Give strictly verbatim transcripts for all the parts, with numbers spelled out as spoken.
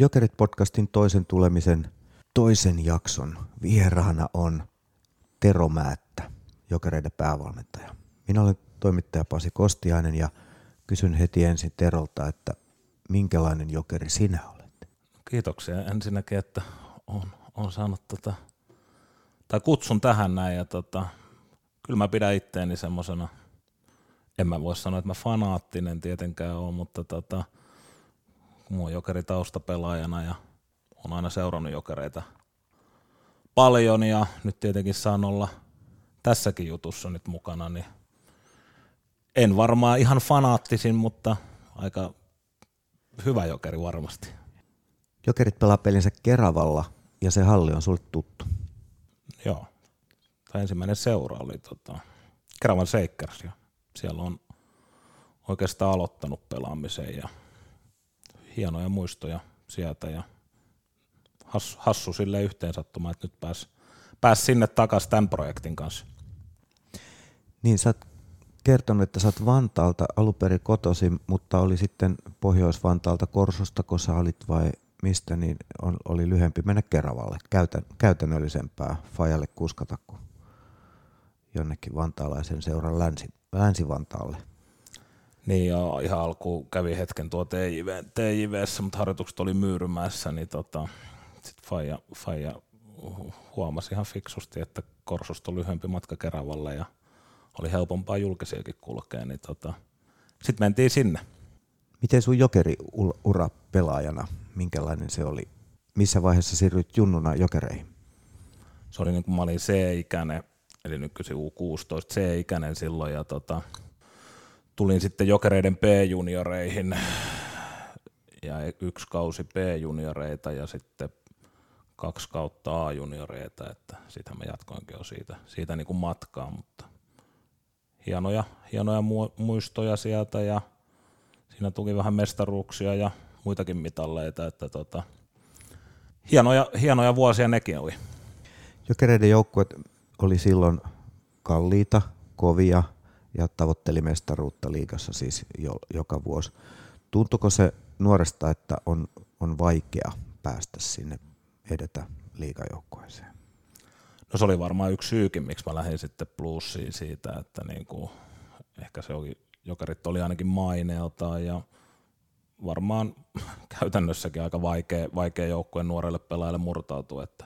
Jokerit-podcastin toisen tulemisen toisen jakson vieraana on Tero Määttä, Jokereiden päävalmentaja. Minä olen toimittaja Pasi Kostiainen ja kysyn heti ensin Terolta, että minkälainen jokeri sinä olet? Kiitoksia ensinnäkin, että olen, olen saanut tota, tai kutsun tähän näin ja tota, kyllä mä pidän itteeni semmosena, en mä voi sanoa, että mä fanaattinen tietenkään olen, mutta tota, mä oon jokeri taustapelaajana ja olen aina seurannut jokereita paljon ja nyt tietenkin saan olla tässäkin jutussa nyt mukana, niin en varmaan ihan fanaattisin, mutta aika hyvä jokeri varmasti. Jokerit pelaa pelinsä Keravalla ja se halli on sulle tuttu. Joo, tämä ensimmäinen seura oli tota, Keravan Shakers ja siellä on oikeastaan aloittanut pelaamisen ja hienoja muistoja sieltä ja hassu, hassu silleen yhteen sattumaan, että nyt pääs, pääs sinne takaisin tämän projektin kanssa. Niin, sä oot kertonut, että sä oot Vantaalta alunperin kotoisin, mutta oli sitten Pohjois-Vantaalta Korsosta, kun sä olit vai mistä, niin on, oli lyhempi mennä Keravalle. Käytän, käytännöllisempää fajalle kuskata kuin jonnekin vantaalaisen seuran länsi, Länsi-Vantaalle. Niin joo, ihan alkuun kävin hetken tuo T J V:ssä, mutta harjoitukset oli Myyrymäessä, niin tota, sit faija, faija huomasi ihan fiksusti, että Korsosta oli lyhyempi matka Keravalle ja oli helpompaa julkisiakin kulkea, niin tota, sit mentiin sinne. Miten sun jokeriura pelaajana, minkälainen se oli? Missä vaiheessa siirryit junnuna jokereihin? Se oli niin kuin mä olin C-ikäinen, eli nykyisin U kuusitoista C-ikäinen silloin ja tota, tulin sitten jokereiden B-junioreihin ja yksi kausi B-junioreita ja sitten kaksi kautta A-junioreita, että siitähän mä jatkoinkin jo siitä, siitä niin kuin matkaa, mutta hienoja, hienoja muistoja sieltä ja siinä tuli vähän mestaruuksia ja muitakin mitalleita, että tota, hienoja, hienoja vuosia nekin oli. Jokereiden joukkueet oli silloin kalliita, kovia ja tavoitteli mestaruutta liigassa siis jo, joka vuosi. Tuntuko se nuoresta, että on, on vaikea päästä sinne edetä liigajoukkueeseen? No se oli varmaan yksi syykin, miksi mä lähdin sitten plussiin siitä, että niinku, ehkä se oli, jokerit oli ainakin maineeltaan ja varmaan käytännössäkin aika vaikea, vaikea joukkueen nuorelle pelaajalle murtautua, että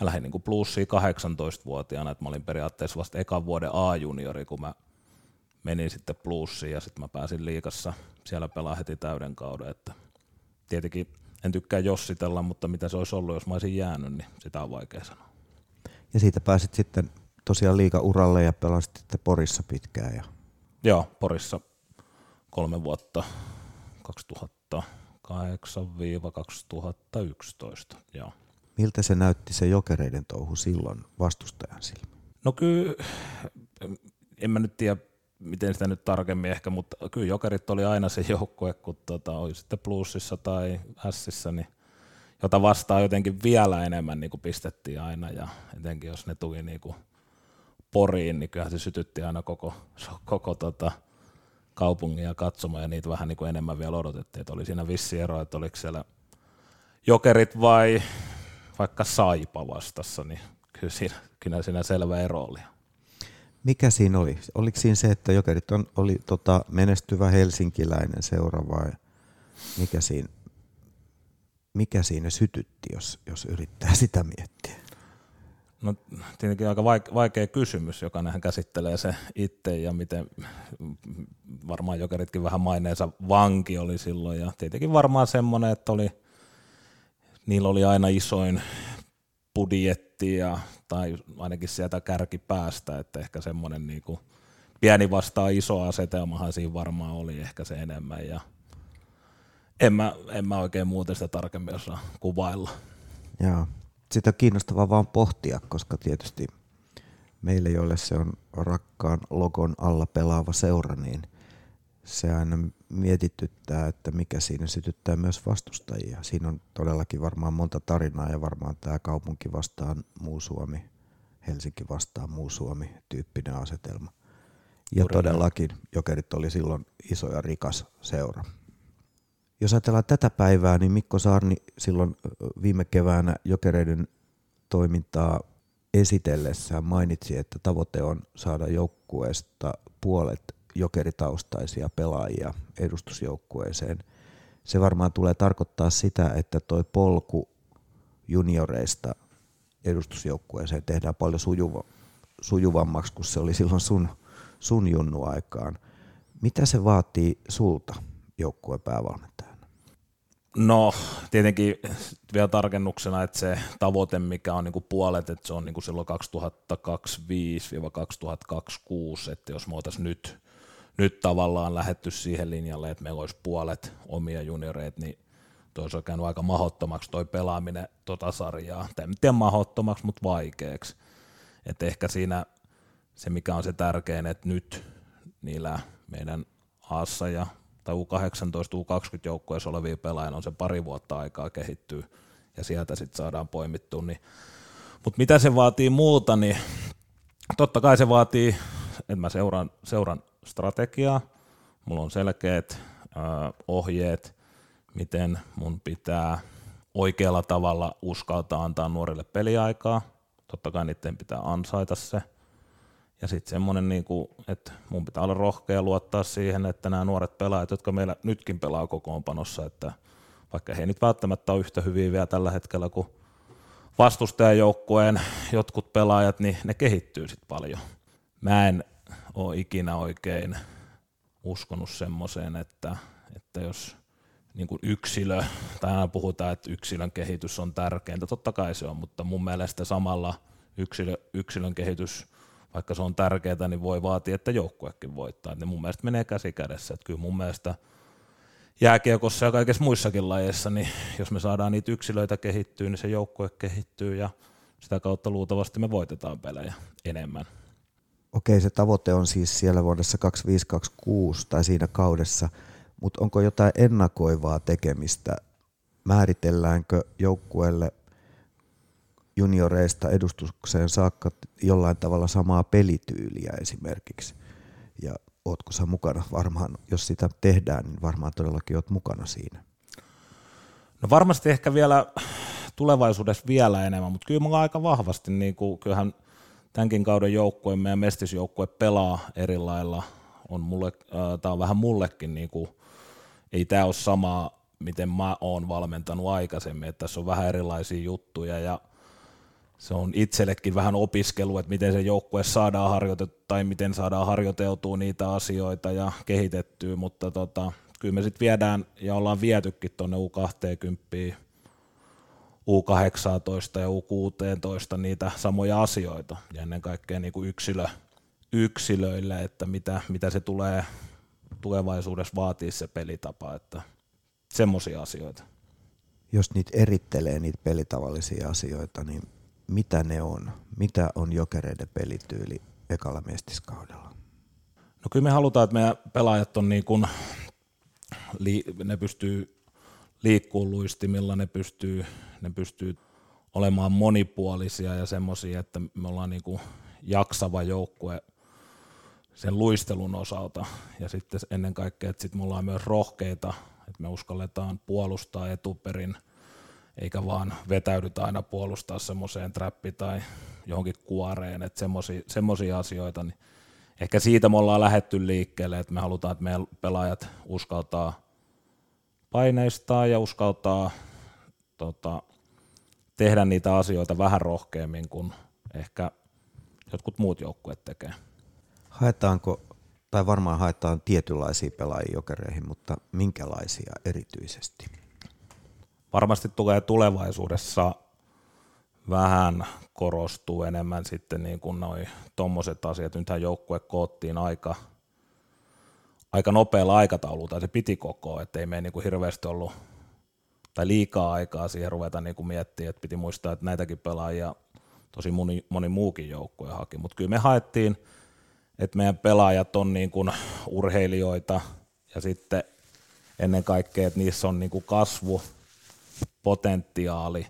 mä lähdin niinku plussiin kahdeksantoistavuotiaana, että mä olin periaatteessa vasta ekan vuoden A-juniori, kun mä menin sitten plussiin ja sitten mä pääsin liigassa siellä pelaa heti täyden kauden, että tietenkin en tykkää jossitella, mutta mitä se olisi ollut, jos mä olisin jäänyt, niin sitä on vaikea sanoa. Ja siitä pääsit sitten tosiaan liigauralle ja pelasit sitten Porissa pitkään. Ja... Joo, Porissa kolme vuotta, kaksituhattakahdeksan–kaksituhattayksitoista. Joo. Miltä se näytti se jokereiden touhu silloin vastustajan silmiin? No kyllä, en mä nyt tiedä miten sitä nyt tarkemmin ehkä, mutta kyllä jokerit oli aina se joukkue, kun tota, oli sitten plussissa tai ässissä, niin jota vastaan jotenkin vielä enemmän niin kuin pistettiin aina ja etenkin jos ne tuli niin kuin Poriin, niin kyllähän se sytytti aina koko, koko tota kaupungin ja katsomaan ja niitä vähän niin kuin enemmän vielä odotettiin, että oli siinä vissi ero, että oliko siellä jokerit vai vaikka Saipa vastassa, niin kyllä siinä, kyllä siinä selvä ero oli. Mikä siinä oli? Oliko siinä se, että jokerit on, oli tota menestyvä helsinkiläinen seura vai mikä siinä? Mikä siinä sytytti, jos, jos yrittää sitä miettiä? No tietenkin aika vaikea kysymys, joka nähän käsittelee se itse ja miten varmaan jokeritkin vähän maineensa vanki oli silloin ja tietenkin varmaan semmoinen, että oli, niillä oli aina isoin budjetti ja, tai ainakin sieltä kärkipäästä, että ehkä semmoinen niin kuin pieni vastaa iso asetelmahan siinä varmaan oli ehkä se enemmän ja En mä, en mä oikein muuten sitä tarkemmin osaa kuvailla. Joo. Sitä on kiinnostavaa vaan pohtia, koska tietysti meille, joille se on rakkaan logon alla pelaava seura, niin se aina mietityttää, että mikä siinä sytyttää myös vastustajia. Siinä on todellakin varmaan monta tarinaa ja varmaan tämä kaupunki vastaan muu Suomi, Helsinki vastaan muu Suomi -tyyppinen asetelma. Ja Kurina. Todellakin jokerit oli silloin iso ja rikas seura. Jos ajatellaan tätä päivää, niin Mikko Saarni silloin viime keväänä Jokereiden toimintaa esitellessään mainitsi, että tavoite on saada joukkueesta puolet jokeritaustaisia pelaajia edustusjoukkueeseen. Se varmaan tulee tarkoittaa sitä, että toi polku junioreista edustusjoukkueeseen tehdään paljon sujuva, sujuvammaksi kuin se oli silloin sun, sun junnuaikaan. Mitä se vaatii sulta joukkueen päävalmentajana? No tietenkin vielä tarkennuksena, että se tavoite, mikä on niin kuin puolet, että se on niin kuin silloin kaksituhattakaksikymmentäviisi kaksituhattakaksikymmentäkuusi, että jos me oltaisiin nyt, nyt tavallaan lähdetty siihen linjalle, että meillä olisi puolet omia junioreita, niin toisi on käynyt aika mahdottomaksi toi pelaaminen tota sarjaa. Tai en tiedä mahdottomaksi, mutta vaikeaksi. Et ehkä siinä se, mikä on se tärkein, että nyt niillä meidän Aassa ja tai U kahdeksantoista U kaksikymmentä joukkueessa olevia pelaajia on se pari vuotta aikaa kehittyä ja sieltä sitten saadaan poimittua. Niin. Mutta mitä se vaatii muuta, niin totta kai se vaatii, että mä seuraan, seuraan strategiaa, mulla on selkeät äh, ohjeet, miten mun pitää oikealla tavalla uskaltaa antaa nuorille peliaikaa. Totta kai niiden pitää ansaita se. Ja sitten semmoinen, niinku, että mun pitää olla rohkea luottaa siihen, että nämä nuoret pelaajat, jotka meillä nytkin pelaa kokoonpanossa, että vaikka he nyt välttämättä ole yhtä hyviä vielä tällä hetkellä kuin vastustajajoukkueen jotkut pelaajat, niin ne kehittyy sitten paljon. Mä en ole ikinä oikein uskonut semmoiseen, että, että jos niin kuin yksilö, tai aina puhutaan, että yksilön kehitys on tärkeintä, totta kai se on, mutta mun mielestä samalla yksilö, yksilön kehitys, vaikka se on tärkeää, niin voi vaatia, että joukkuekin voittaa. Ne mun mielestä menee käsi kädessä. Että kyllä mun mielestä jääkiekossa ja kaikissa muissakin lajeissa, niin jos me saadaan niitä yksilöitä kehittyä, niin se joukkue kehittyy ja sitä kautta luultavasti me voitetaan pelejä enemmän. Okei, se tavoite on siis siellä vuodessa kaksikymmentäviisi kaksikymmentäkuusi tai siinä kaudessa, mutta onko jotain ennakoivaa tekemistä? Määritelläänkö joukkueelle junioreista edustukseen saakka jollain tavalla samaa pelityyliä esimerkiksi? Ja ootko sä mukana varmaan, jos sitä tehdään, niin varmaan todellakin oot mukana siinä. No varmasti ehkä vielä tulevaisuudessa vielä enemmän, mutta kyllä mulla aika vahvasti, niin kuin kyllähän tämänkin kauden joukkue, meidän mestisjoukkue pelaa eri lailla. On mulle, äh, tää on vähän mullekin, niin kuin, ei tää ole sama, miten mä oon valmentanut aikaisemmin, että tässä on vähän erilaisia juttuja ja se on itsellekin vähän opiskelu, että miten se joukkue saadaan harjoitettua tai miten saadaan harjoiteltua niitä asioita ja kehitettyä, mutta tota, kyllä me sitten viedään ja ollaan vietykin tuonne U kaksikymmentä, U kahdeksantoista ja U kuusitoista niitä samoja asioita ja ennen kaikkea niin kuin yksilö, yksilöille, että mitä, mitä se tulee tulevaisuudessa vaatii se pelitapa, että semmoisia asioita. Jos niitä erittelee niitä pelitavallisia asioita, niin mitä ne on? Mitä on Jokereiden pelityyli ekalla mestiskaudella? No kyllä me halutaan, että meidän pelaajat on niin kuin, ne pystyy liikkuun luistimilla, ne pystyy, ne pystyy olemaan monipuolisia ja semmoisia, että me ollaan niin kuin jaksava joukkue sen luistelun osalta. Ja sitten ennen kaikkea, että sit me ollaan myös rohkeita, että me uskalletaan puolustaa etuperin, eikä vaan vetäydytä aina puolustaa semmoiseen trappiin tai johonkin kuoreen, että semmoisia asioita. Niin ehkä siitä me ollaan lähdetty liikkeelle, että me halutaan, että meidän pelaajat uskaltaa paineistaa ja uskaltaa tota, tehdä niitä asioita vähän rohkeammin kuin ehkä jotkut muut joukkueet tekee. Haetaanko, tai varmaan haetaan tietynlaisia pelaajia Jokereihin, mutta minkälaisia erityisesti? Varmasti tulee tulevaisuudessa vähän korostuu enemmän sitten niin kuin noi tommoset asiat. Nythän joukkue koottiin aika, aika nopealla aikataululla, tai se piti koko, ettei me niin kuin hirveästi ollut, tai liikaa aikaa siihen ruveta niin kuin miettimään, että piti muistaa, että näitäkin pelaajia tosi moni, moni muukin joukkue haki, mutta kyllä me haettiin, että meidän pelaajat on niin kuin urheilijoita, ja sitten ennen kaikkea, että niissä on niin kuin kasvu, potentiaali,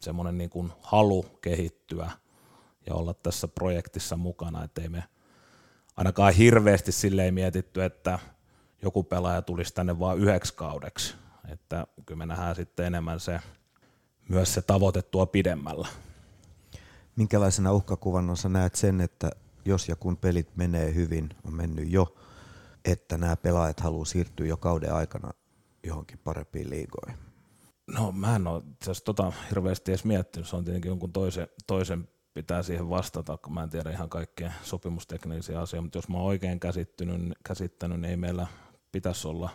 semmoinen niin kuin halu kehittyä ja olla tässä projektissa mukana, ettei me ainakaan hirveästi silleen mietitty, että joku pelaaja tulisi tänne vaan yhdeksi kaudeksi, että kyllä me nähdään sitten enemmän se, myös se tavoitettua pidemmällä. Minkälaisena uhkakuvannonsa näet sen, että jos ja kun pelit menee hyvin, on mennyt jo, että nämä pelaajat haluaa siirtyä jo kauden aikana johonkin parempiin liigoihin? No mä en ole itse asiassa tota hirveästi edes miettinyt, se on tietenkin jonkun toisen, toisen pitää siihen vastata, kun mä en tiedä ihan kaikkia sopimusteknisiä asioita, mutta jos mä oon oikein käsittynyt, käsittänyt, niin ei meillä pitäisi olla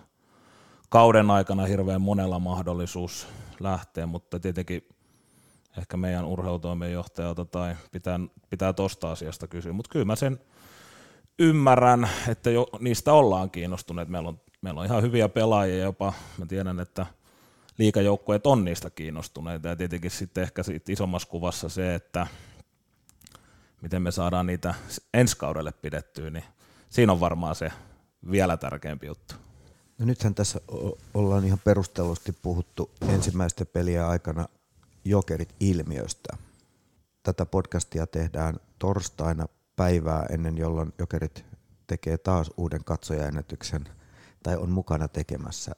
kauden aikana hirveän monella mahdollisuus lähteä, mutta tietenkin ehkä meidän urheilutoimenjohtajalta tai pitää, pitää tuosta asiasta kysyä, mutta kyllä mä sen ymmärrän, että jo niistä ollaan kiinnostuneet, meillä on, meillä on ihan hyviä pelaajia jopa, mä tiedän, että liigajoukkueet on niistä kiinnostuneita ja tietenkin sitten ehkä siitä isommassa kuvassa se, että miten me saadaan niitä ensi kaudelle pidettyä, niin siinä on varmaan se vielä tärkeämpi juttu. No nythän tässä ollaan ihan perustellusti puhuttu ensimmäisten pelien aikana Jokerit-ilmiöstä. Tätä podcastia tehdään torstaina päivää ennen, jolloin Jokerit tekee taas uuden katsojaennätyksen tai on mukana tekemässä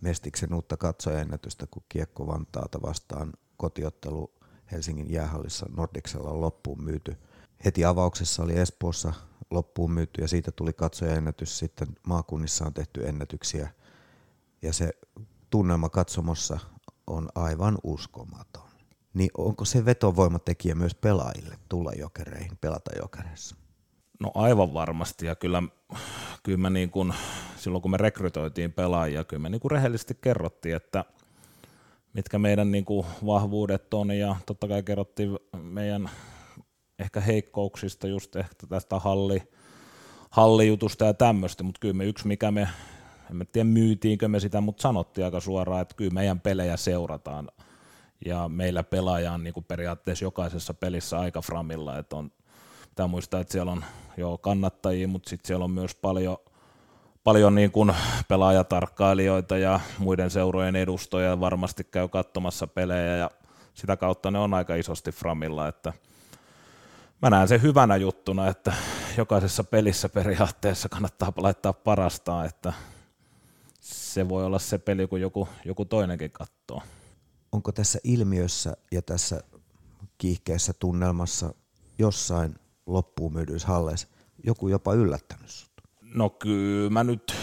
Mestiksen uutta katsojaennätystä, kun Kiekko Vantaata vastaan kotiottelu Helsingin jäähallissa Nordicsella on loppuun myyty. Heti avauksessa oli Espoossa loppuun myyty ja siitä tuli katsojaennätys. Sitten maakunnissa on tehty ennätyksiä ja se tunnelma katsomossa on aivan uskomaton. Niin onko se vetovoimatekijä myös pelaajille tulla Jokereihin, pelata Jokereissa? No aivan varmasti ja kyllä, kyllä mä niin kun, silloin kun me rekrytoitiin pelaajia, kyllä me niin kun rehellisesti kerrottiin, että mitkä meidän niin kun vahvuudet on ja totta kai kerrottiin meidän ehkä heikkouksista, just ehkä tästä halli, hallijutusta ja tämmöistä, mutta kyllä me yksi mikä me, en tiedä myytiinkö me sitä, mutta sanottiin aika suoraan, että kyllä meidän pelejä seurataan ja meillä pelaaja on niin kun periaatteessa jokaisessa pelissä aika framilla, että on pitää muistaa, että siellä on jo kannattajia, mutta sitten siellä on myös paljon, paljon niin kuin pelaajatarkkailijoita ja muiden seurojen edustajia varmasti käy katsomassa pelejä ja sitä kautta ne on aika isosti framilla. Että mä näen sen hyvänä juttuna, että jokaisessa pelissä periaatteessa kannattaa laittaa parastaan, että se voi olla se peli, kun joku, joku toinenkin katsoo. Onko tässä ilmiössä ja tässä kiihkeässä tunnelmassa jossain loppuun myydyissä halleissa joku jopa yllättänyt sut? No kyllä mä nyt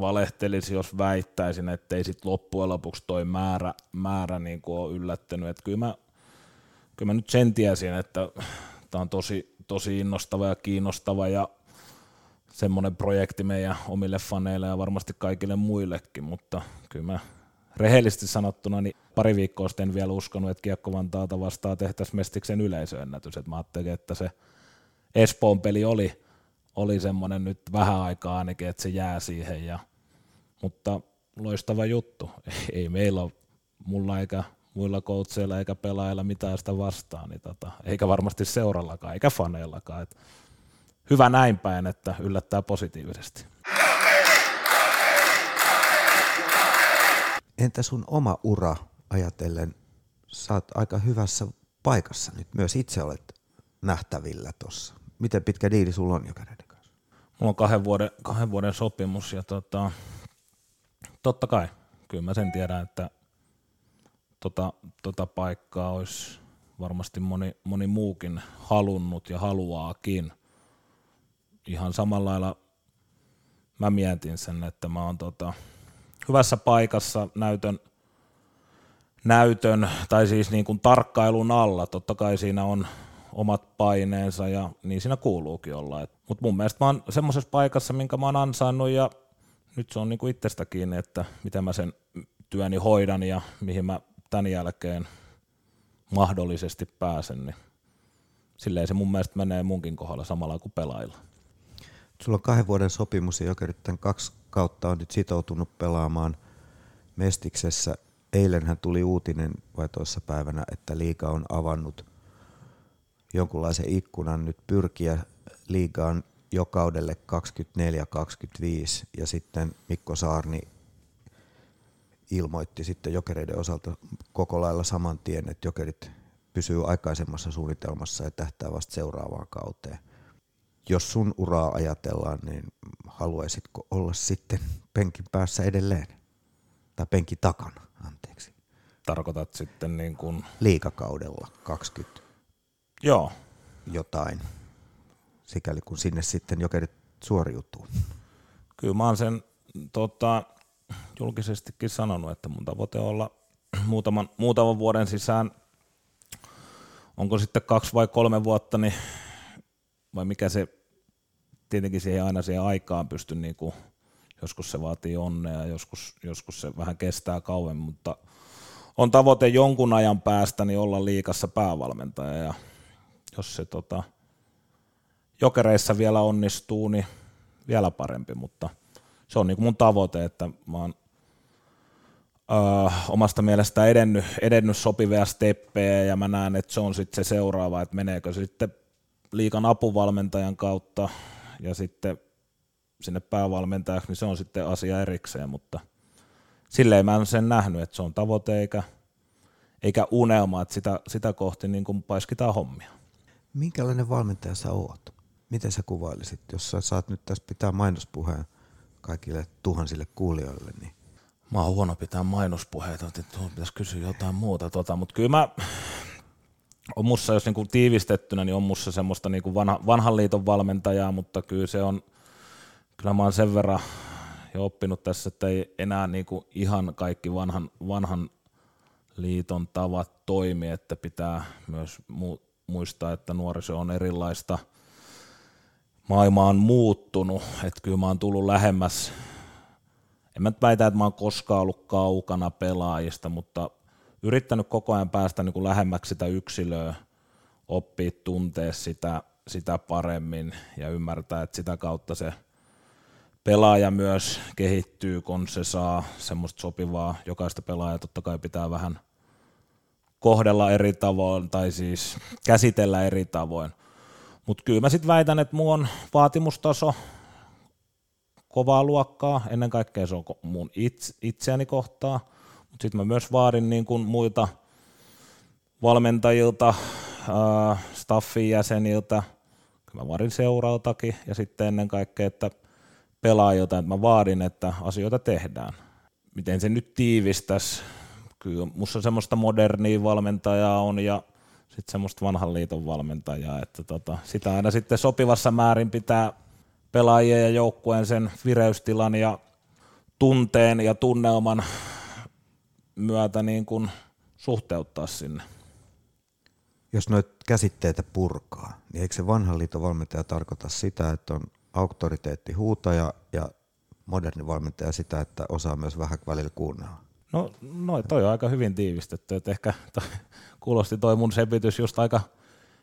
valehtelisin, jos väittäisin, ettei sit loppujen lopuksi toi määrä, määrä niin kuin ole yllättänyt. Et kyllä, mä, kyllä mä nyt sen tiesin, että tää on tosi, tosi innostava ja kiinnostava ja semmoinen projekti meidän omille faneille ja varmasti kaikille muillekin, mutta kyllä mä rehellisesti sanottuna, niin pari viikkoa sitten en vielä uskonut, että Kiekko Vantaata vastaan tehtäisiin Mestiksen yleisöennätys. Et mä ajattelin, että se Espoon peli oli, oli semmoinen nyt vähän aikaa ainakin, että se jää siihen. Ja, mutta loistava juttu. Ei meillä ole, mulla eikä muilla coachilla eikä pelaajilla mitään sitä vastaan, niin tota, eikä varmasti seurallakaan, eikä faneillakaan. Et hyvä näin päin, että yllättää positiivisesti. Entä sun oma ura ajatellen, sä oot aika hyvässä paikassa nyt, myös itse olet nähtävillä tuossa. Miten pitkä diili sulla on Jokereiden kanssa? Mulla on kahden vuoden, kahden vuoden sopimus ja tota, totta kai, kyllä mä sen tiedän, että tota, tota paikkaa olisi varmasti moni, moni muukin halunnut ja haluaakin. Ihan samalla lailla mä mietin sen, että mä oon tota, hyvässä paikassa näytön, näytön tai siis niin kuin tarkkailun alla. Totta kai siinä on omat paineensa ja niin siinä kuuluukin olla. Mutta mun mielestä mä oon semmoisessa paikassa, minkä mä oon ansainnut ja nyt se on niin kuin itsestä kiinni, että miten mä sen työni hoidan ja mihin mä tämän jälkeen mahdollisesti pääsen. Niin silleen se mun mielestä menee munkin kohdalla samalla kuin pelailla. Sulla on kahden vuoden sopimus ja Jokerit tämän kaksi kautta on nyt sitoutunut pelaamaan Mestiksessä. Eilenhän tuli uutinen vai toissa päivänä, että liiga on avannut jonkunlaisen ikkunan nyt pyrkiä liigaan jo kaudelle kaksikymmentäneljä kaksikymmentäviisi ja sitten Mikko Saarni ilmoitti sitten Jokereiden osalta koko lailla saman tien, että Jokerit pysyy aikaisemmassa suunnitelmassa ja tähtää vasta seuraavaan kauteen. Jos sun uraa ajatellaan, niin haluaisitko olla sitten penkin päässä edelleen? tai penkin takana, anteeksi. Tarkoitat sitten niin kuin... Liigakaudella kaksikymmentä Joo. Jotain, sikäli kun sinne sitten Jokerit suoriutuu. Kyllä mä oon sen tota, julkisestikin sanonut, että mun tavoite on olla muutaman, muutaman vuoden sisään, onko sitten kaksi vai kolme vuotta, niin, vai mikä se, tietenkin siihen aina siihen aikaan pysty, niin kuin, joskus se vaatii onnea, joskus, joskus se vähän kestää kauemmin, mutta on tavoite jonkun ajan päästä niin olla liigassa päävalmentaja, ja jos se tota, Jokereissa vielä onnistuu, niin vielä parempi, mutta se on niin kuin mun tavoite, että mä oon öö, omasta mielestä edennyt, edennyt sopivia steppejä, ja mä näen, että se on sitten se seuraava, että meneekö se sitten liigan apuvalmentajan kautta ja sitten sinne päävalmentajaksi, niin se on sitten asia erikseen, mutta silleen mä en sen nähnyt, että se on tavoite eikä, eikä unelma, että sitä, sitä kohti niin kuin paiskitaan hommia. Minkälainen valmentaja sä oot? Miten sä kuvailisit, jos sä saat nyt tässä pitää mainospuheen kaikille tuhansille kuulijoille? Niin. Mä oon huono pitää mainospuheita, että tuohon pitäisi kysyä jotain muuta, tota, mutta kyllä mä on musta, jos niinku tiivistettynä, niin on musta semmoista niinku vanha, vanhan liiton valmentajaa, mutta kyllä se on, kyllä mä oon sen verran jo oppinut tässä, että ei enää niinku ihan kaikki vanhan, vanhan liiton tavat toimi, että pitää myös muistaa, että nuoriso on erilaista. Maailma on muuttunut, että kyllä mä oon tullut lähemmäs, en mä väitä, että mä oon koskaan ollut kaukana pelaajista, mutta yrittänyt koko ajan päästä niin kuin lähemmäksi sitä yksilöä, oppia tuntea sitä, sitä paremmin ja ymmärtää, että sitä kautta se pelaaja myös kehittyy, kun se saa semmoista sopivaa, jokaista pelaajaa totta kai pitää vähän kohdella eri tavoin tai siis käsitellä eri tavoin. Mutta kyllä mä sitten väitän, että mun on vaatimustaso kovaa luokkaa, ennen kaikkea se on mun itseäni kohtaan, mutta sitten mä myös vaadin niin kun muilta valmentajilta, äh, staffin jäseniltä, mä vaadin seuraltakin ja sitten ennen kaikkea, että pelaajilta, että mä vaadin, että asioita tehdään. Miten se nyt tiivistäisi? Kyllä musta semmoista modernia valmentajaa on ja sitten semmoista vanhan liiton valmentajaa, että tota, sitä aina sitten sopivassa määrin pitää pelaajien ja joukkueen sen vireystilan ja tunteen ja tunnelman myötä niin kuin suhteuttaa sinne. Jos noita käsitteitä purkaa, niin eikö se vanhan liiton valmentaja tarkoita sitä, että on auktoriteettihuutaja ja moderni valmentaja sitä, että osaa myös vähän välillä kuunnella? No, no toi on aika hyvin tiivistetty, että ehkä toi, kuulosti toi mun sepitys just aika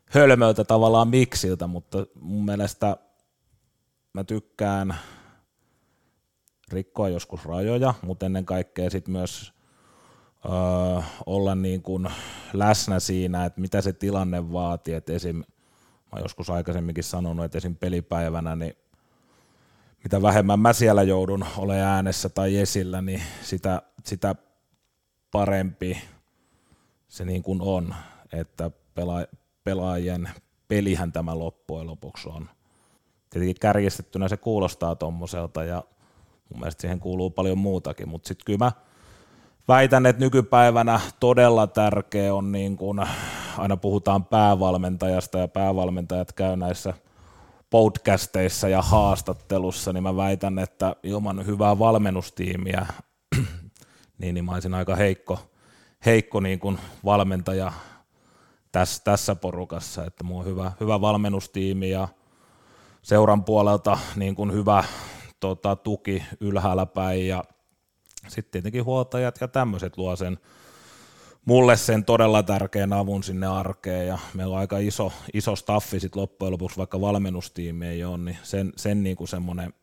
hölmöltä tavallaan miksiltä, mutta mun mielestä mä tykkään rikkoa joskus rajoja, mutta ennen kaikkea sit myös Öö, olla niin kuin läsnä siinä, että mitä se tilanne vaatii, että esim, mä oon joskus aikaisemminkin sanonut, että esim pelipäivänä, niin mitä vähemmän mä siellä joudun olemaan äänessä tai esillä, niin sitä, sitä parempi se niin kuin on, että pela- pelaajien pelihän tämä loppujen lopuksi on. Tietenkin kärjistettynä se kuulostaa tommoselta ja mun mielestä siihen kuuluu paljon muutakin, mutta sitten kyllä mä väitän, että nykypäivänä todella tärkeä on, niin kuin aina puhutaan päävalmentajasta ja päävalmentajat käy näissä podcasteissa ja haastattelussa, niin mä väitän, että ilman hyvää valmennustiimiä niin, niin mä olisin aika heikko, heikko niin kuin valmentaja tässä, tässä porukassa, että mulla on hyvä, hyvä valmennustiimi ja seuran puolelta niin kuin hyvä tota, tuki ylhäällä päin ja sitten tietenkin huoltajat ja tämmöiset luo sen, mulle sen todella tärkeän avun sinne arkeen ja meillä on aika iso, iso staffi sitten loppujen lopuksi, vaikka valmennustiimi ei ole, niin sen, sen niinku semmoinen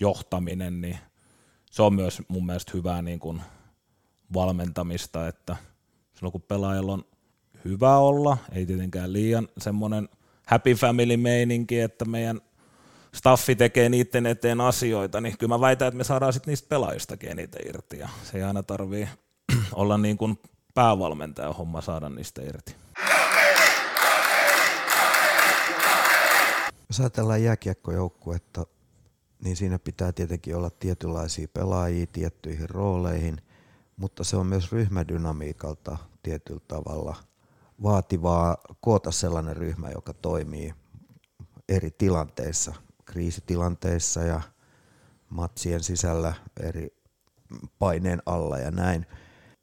johtaminen, niin se on myös mun mielestä hyvää niinku valmentamista, että silloin kun pelaajalla on hyvä olla, ei tietenkään liian semmoinen happy family meininki, että meidän staffi tekee niiden eteen asioita, niin kyllä mä väitän, että me saadaan sit niistä pelaajistakin eniten irti, ja se ei aina tarvii olla niin kuin päävalmentaja homma saada niistä irti. Jos ajatellaan jääkiekkojoukkuetta, niin siinä pitää tietenkin olla tietynlaisia pelaajia tiettyihin rooleihin, mutta se on myös ryhmädynamiikalta tietyllä tavalla vaativaa koota sellainen ryhmä, joka toimii eri tilanteissa, kriisitilanteissa ja matsien sisällä eri paineen alla ja näin.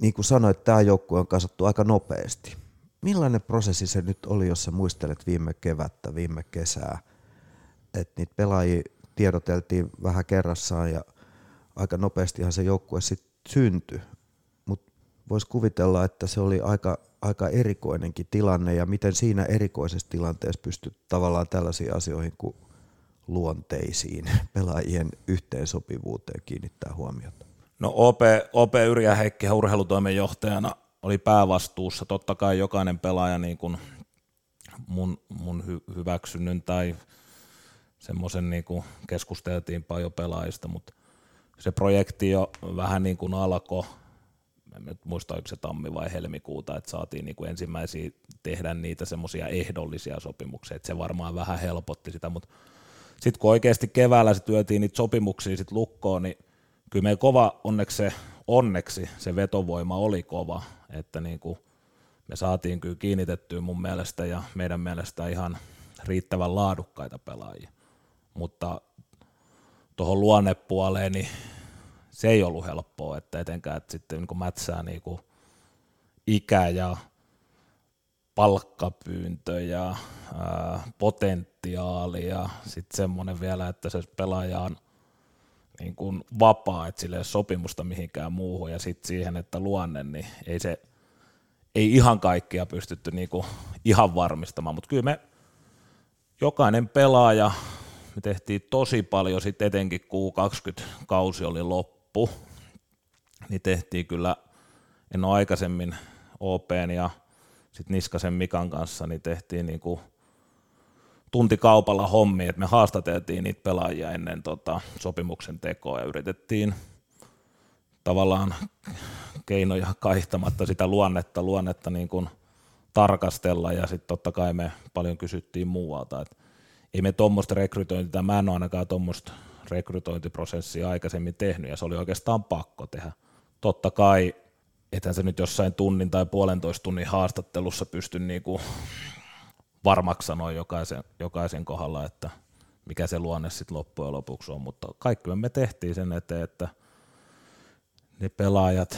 Niin kuin sanoit, tämä joukkue on kasattu aika nopeasti. Millainen prosessi se nyt oli, jos sä muistelet viime kevättä, viime kesää, että niitä pelaajia tiedoteltiin vähän kerrassaan ja aika nopeastihan se joukkue sitten syntyi, mutta voisi kuvitella, että se oli aika, aika erikoinenkin tilanne ja miten siinä erikoisessa tilanteessa pystyt tavallaan tällaisiin asioihin kuin luonteisiin pelaajien yhteensopivuuteen kiinnittää huomiota. No O P, O P Yrjä Heikki urheilutoimenjohtajana oli päävastuussa, totta kai jokainen pelaaja niin kuin mun, mun hy, hyväksynnyn tai semmoisen niin kuin keskusteltiin paljon pelaajista, mutta se projekti jo vähän niin kuin alkoi, en nyt muista oliko se tammi vai helmikuuta, että saatiin niin kuin ensimmäisiä tehdä niitä semmoisia ehdollisia sopimuksia, että se varmaan vähän helpotti sitä, mutta sitten kun oikeasti keväällä se työtiin niitä sopimuksia sit lukkoon, niin kyllä meidän kova, onneksi se, onneksi se vetovoima oli kova, että niin kuin me saatiin kyllä kiinnitettyä mun mielestä ja meidän mielestä ihan riittävän laadukkaita pelaajia, mutta tuohon luonnepuoleen, niin se ei ollut helppoa, että etenkään että sitten niin kun mätsää niin kun ikä ja palkkapyyntö ja ää, potentiaali ja sitten semmoinen vielä, että se pelaaja on niin kun vapaa, että sillä ei ole sopimusta mihinkään muuhun ja sitten siihen, että luonne, niin ei, se, ei ihan kaikkia pystytty niin kun ihan varmistamaan, mutta kyllä me jokainen pelaaja, me tehtiin tosi paljon, sitten etenkin kuu kaksikymmentä kausi oli loppu, niin tehtiin kyllä, en ole aikaisemmin O P:n ja sitten Niskasen Mikan kanssa, niin tehtiin niinku tuntikaupalla hommia, että me haastateltiin niitä pelaajia ennen tota sopimuksen tekoa ja yritettiin tavallaan keinoja kaihtamatta sitä luonnetta, luonnetta niin kuin tarkastella ja sitten totta kai me paljon kysyttiin muualta, että ei me tuommoista rekrytointia, mä en ole ainakaan tuommoista rekrytointiprosessia aikaisemmin tehnyt, ja se oli oikeastaan pakko tehdä. Totta kai, ethän se nyt jossain tunnin tai puolentoista tunnin haastattelussa pysty niinku varmaksi sanoa jokaisen, jokaisen kohdalla, että mikä se luonne sitten loppujen lopuksi on, mutta kaikki me tehtiin sen eteen, että ne pelaajat,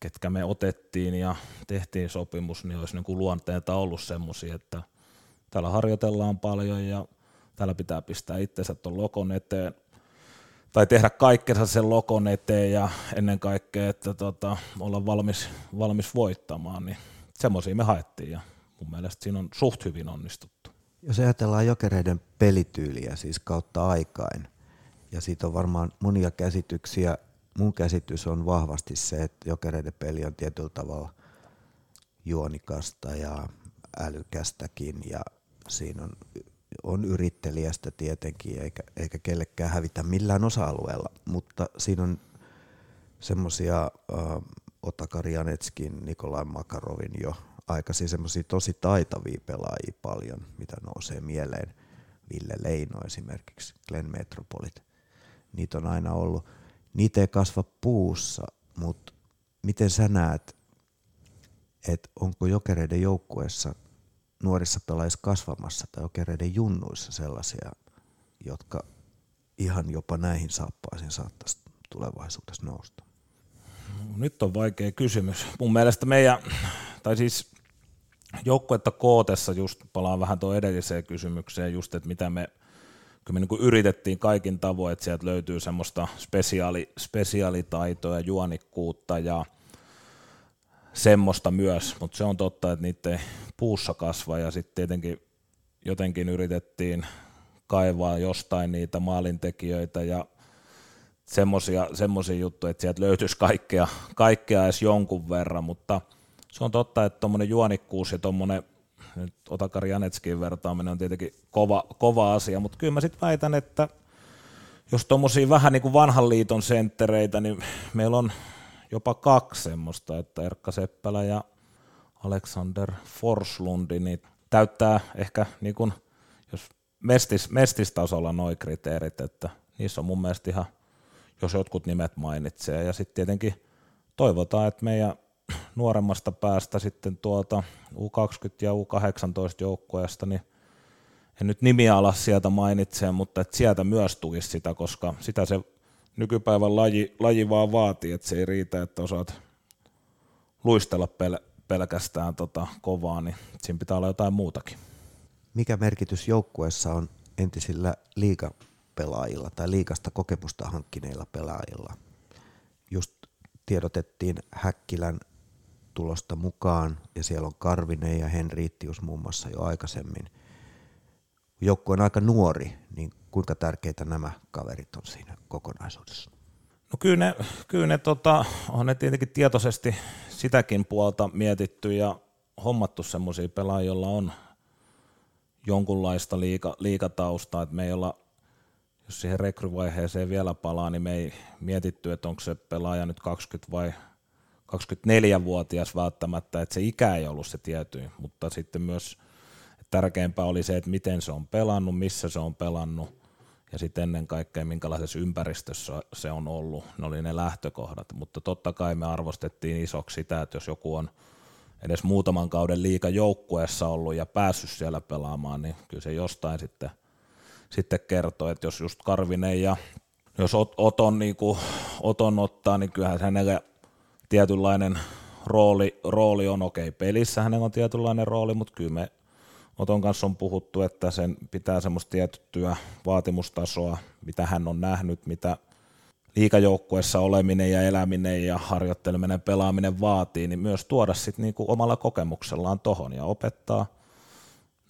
ketkä me otettiin ja tehtiin sopimus, niin olisi niinku luonteelta ollut semmoisia, että täällä harjoitellaan paljon ja täällä pitää pistää itsensä tuon lokon eteen tai tehdä kaikkensa sen lokon eteen ja ennen kaikkea, että tota, olla valmis, valmis voittamaan, niin semmoisia me haettiin ja mun mielestä siinä on suht hyvin onnistuttu. Jos ajatellaan Jokereiden pelityyliä siis kautta aikain ja siitä on varmaan monia käsityksiä, mun käsitys on vahvasti se, että Jokereiden peli on tietyllä tavalla juonikasta ja älykästäkin ja siinä on, on yrittelijästä tietenkin, eikä, eikä kellekään hävitä millään osa-alueella, mutta siinä on semmoisia äh, Otakarjanetskin, Nikolai Makarovin jo aikaisin semmoisia tosi taitavia pelaajia paljon, mitä nousee mieleen. Ville Leino esimerkiksi, Glenn Metropolit, niitä on aina ollut. Niitä ei kasva puussa, mutta miten sä näet, että onko Jokereiden joukkueessa nuorissa pelaajissa kasvamassa tai Jokereiden junnuissa sellaisia, jotka ihan jopa näihin saappaisiin saattaisi tulevaisuudessa nousta? Nyt on vaikea kysymys. Mun mielestä meidän, tai siis joukkuetta kootessa, just palaan vähän tuon edelliseen kysymykseen, just että mitä me, kun me niin kuin yritettiin kaikin tavoin, että sieltä löytyy semmoista spesiaali, spesiaalitaitoa ja juonikkuutta ja semmoista myös, mutta se on totta, että niitä ei puussa kasva ja sitten tietenkin jotenkin yritettiin kaivaa jostain niitä maalintekijöitä ja semmoisia semmoisia juttuja, että sieltä löytyisi kaikkea, kaikkea edes jonkun verran, mutta se on totta, että tuommoinen juonikkuus ja tuommoinen nyt Otakar Janetskin vertaaminen on tietenkin kova, kova asia, mutta kyllä mä sitten väitän, että jos tuommoisia vähän niin kuin vanhan liiton senttereitä, niin meillä on jopa kaksi semmoista, että Erkka Seppälä ja Alexander Forslundi niin täyttää ehkä niin kuin, jos mestis, mestistasolla nuo kriteerit, että niissä on mun mielestä ihan, jos jotkut nimet mainitsee, ja sitten tietenkin toivotaan, että meidän nuoremmasta päästä sitten tuota U kaksikymmentä ja U kahdeksantoista joukkueesta, niin en nyt nimiä ala sieltä mainitsee, mutta että sieltä myös tulisi sitä, koska sitä se nykypäivän laji, laji vaan vaatii, että se ei riitä, että osaat luistella pel- pelkästään tota kovaa, niin siinä pitää olla jotain muutakin. Mikä merkitys joukkueessa on entisillä liigapelaajilla tai liigasta kokemusta hankkineilla pelaajilla? Just tiedotettiin Häkkilän tulosta mukaan ja siellä on Karvinen ja Henriittius muun muassa jo aikaisemmin. Joukko on aika nuori, niin kuinka tärkeitä nämä kaverit on siinä kokonaisuudessa? No kyllä ne, kyllä ne tota, on ne tietenkin tietoisesti sitäkin puolta mietitty ja hommattu semmoisia pelaajia, joilla on jonkunlaista liika, liikataustaa, että me ei olla, jos siihen rekryvaiheeseen vielä palaa, niin me ei mietitty, että onko se pelaaja nyt kaksikymmentä vai kaksikymmentäneljävuotias välttämättä, että se ikä ei ollut se tietyin, mutta sitten myös tärkeämpää oli se, että miten se on pelannut, missä se on pelannut ja sitten ennen kaikkea minkälaisessa ympäristössä se on ollut. Ne oli ne lähtökohdat, mutta totta kai me arvostettiin isoksi sitä, että jos joku on edes muutaman kauden liigajoukkueessa ollut ja päässyt siellä pelaamaan, niin kyllä se jostain sitten, sitten kertoo, että jos just Karvinen ja jos Oton, niin kuin Oton ottaa, niin kyllähän hänellä tietynlainen rooli, rooli on okei. Okay, pelissä hänellä on tietynlainen rooli, mutta kyllä me Oton kanssa on puhuttu, että sen pitää semmoista tiettyä vaatimustasoa, mitä hän on nähnyt, mitä liigajoukkueessa oleminen ja eläminen ja harjoitteleminen, pelaaminen vaatii, niin myös tuoda sitten niinku omalla kokemuksellaan tohon ja opettaa.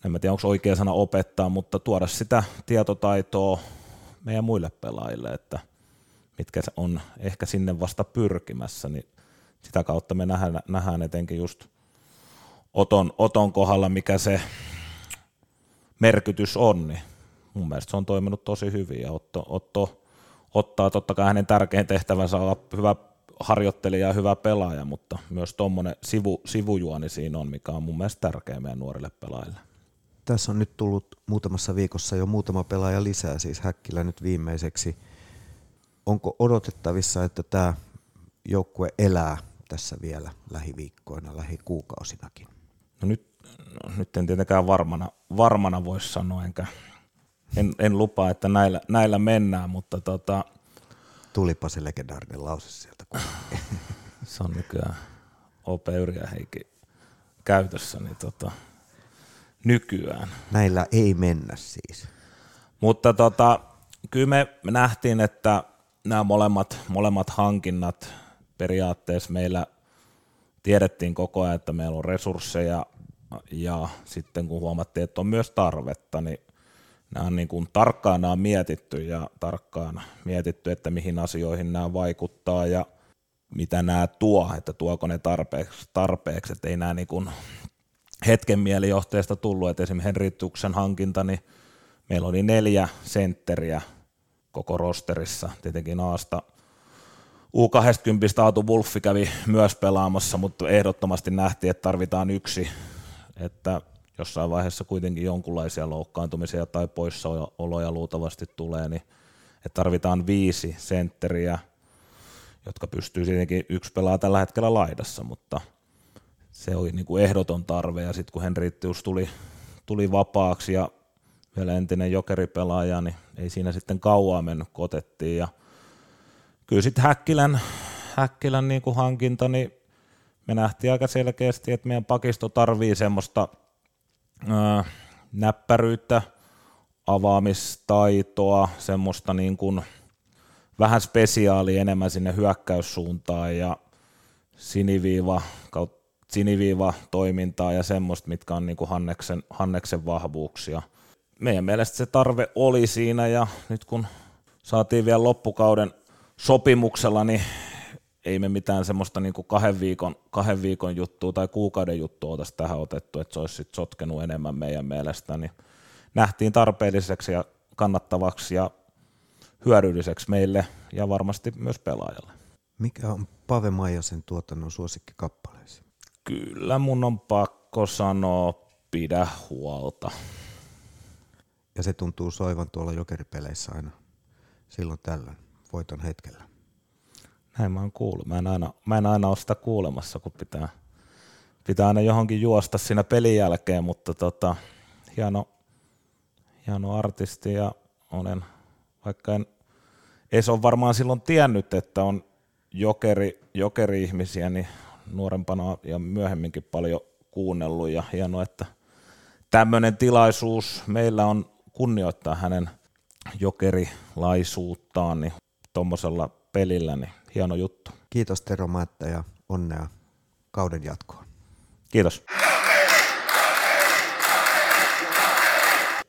En mä tiedä, onko oikea sana opettaa, mutta tuoda sitä tietotaitoa meidän muille pelaajille, että mitkä on ehkä sinne vasta pyrkimässä, niin sitä kautta me nähdään, nähdään etenkin just Oton, Oton kohdalla, mikä se merkitys on, niin mun mielestä se on toiminut tosi hyvin ja Otto, Otto ottaa totta kai hänen tärkein tehtävänsä olla hyvä harjoittelija ja hyvä pelaaja, mutta myös tuommoinen sivu, sivujuoni siinä on, mikä on mun mielestä tärkeä meidän nuorille pelaajille. Tässä on nyt tullut muutamassa viikossa jo muutama pelaaja lisää, siis Häkkilä nyt viimeiseksi. Onko odotettavissa, että tämä joukkue elää tässä vielä lähiviikkoina, lähikuukausinakin? No nyt, no nyt en tietenkään varmana, varmana voisi sanoa, enkä en, en lupaa, että näillä, näillä mennään, mutta tota... Tulipa se legendaarinen lause sieltä. Kun... se on nykyään O P Yrjäheikin käytössä niin tota, nykyään. Näillä ei mennä siis. Mutta tota, kyllä me nähtiin, että nämä molemmat, molemmat hankinnat periaatteessa meillä tiedettiin koko ajan, että meillä on resursseja ja sitten kun huomattiin, että on myös tarvetta, niin nämä on niin kuin tarkkaan nämä on mietitty ja tarkkaan mietitty, että mihin asioihin nämä vaikuttaa ja mitä nämä tuo, että tuoko ne tarpeeksi, tarpeeksi. Että ei nämä niin kuin hetken mielijohteesta tullut, että esimerkiksi Henrituksen hankinta, niin meillä oli neljä sentteriä koko rosterissa, tietenkin Aasta. U kaksikymmentä Aatu Wulffi kävi myös pelaamassa, mutta ehdottomasti nähtiin, että tarvitaan yksi, että jossain vaiheessa kuitenkin jonkunlaisia loukkaantumisia tai poissaoloja luultavasti tulee, niin että tarvitaan viisi sentteriä, jotka pystyy tietenkin yksi pelaa tällä hetkellä laidassa, mutta se oli niin kuin ehdoton tarve, ja sitten kun Henriittius tuli, tuli vapaaksi ja vielä entinen jokeripelaaja, niin ei siinä sitten kauaa mennyt, kun otettiin, ja kyllä sitten Häkkilän, Häkkilän niin kuin hankinta, niin me nähtiin aika selkeästi, että meidän pakisto tarvii semmoista ää, näppäryyttä, avaamistaitoa, semmoista niin kuin vähän spesiaalia enemmän sinne hyökkäyssuuntaan ja siniviiva, siniviiva toimintaa ja semmoista, mitkä on niin kuin Hanneksen, Hanneksen vahvuuksia. Meidän mielestä se tarve oli siinä ja nyt kun saatiin vielä loppukauden sopimuksella, niin ei me mitään semmoista niinku kahden, viikon, kahden viikon juttua tai kuukauden juttua oltaisiin tähän otettu, että se olisi sit sotkenut enemmän meidän mielestä, niin nähtiin tarpeelliseksi ja kannattavaksi ja hyödylliseksi meille ja varmasti myös pelaajalle. Mikä on Pave Maijasen tuotannon suosikkikappaleesi? Kyllä mun on pakko sanoa Pidä huolta. Ja se tuntuu soivan tuolla jokeripeleissä aina silloin tällöin. Voiton hetkellä. Näin mä oon kuullut. Mä en aina, mä en aina ole sitä kuulemassa, kun pitää, pitää aina johonkin juosta siinä pelin jälkeen, mutta tota, hieno, hieno artisti ja olen, vaikka en edes ole varmaan silloin tiennyt, että on jokeri, jokeri-ihmisiä, niin nuorempana ja myöhemminkin paljon kuunnellut ja hienoa, että tämmöinen tilaisuus meillä on kunnioittaa hänen jokerilaisuuttaan niin tuommoisella pelillä, niin hieno juttu. Kiitos Tero Määttä ja onnea kauden jatkoon. Kiitos.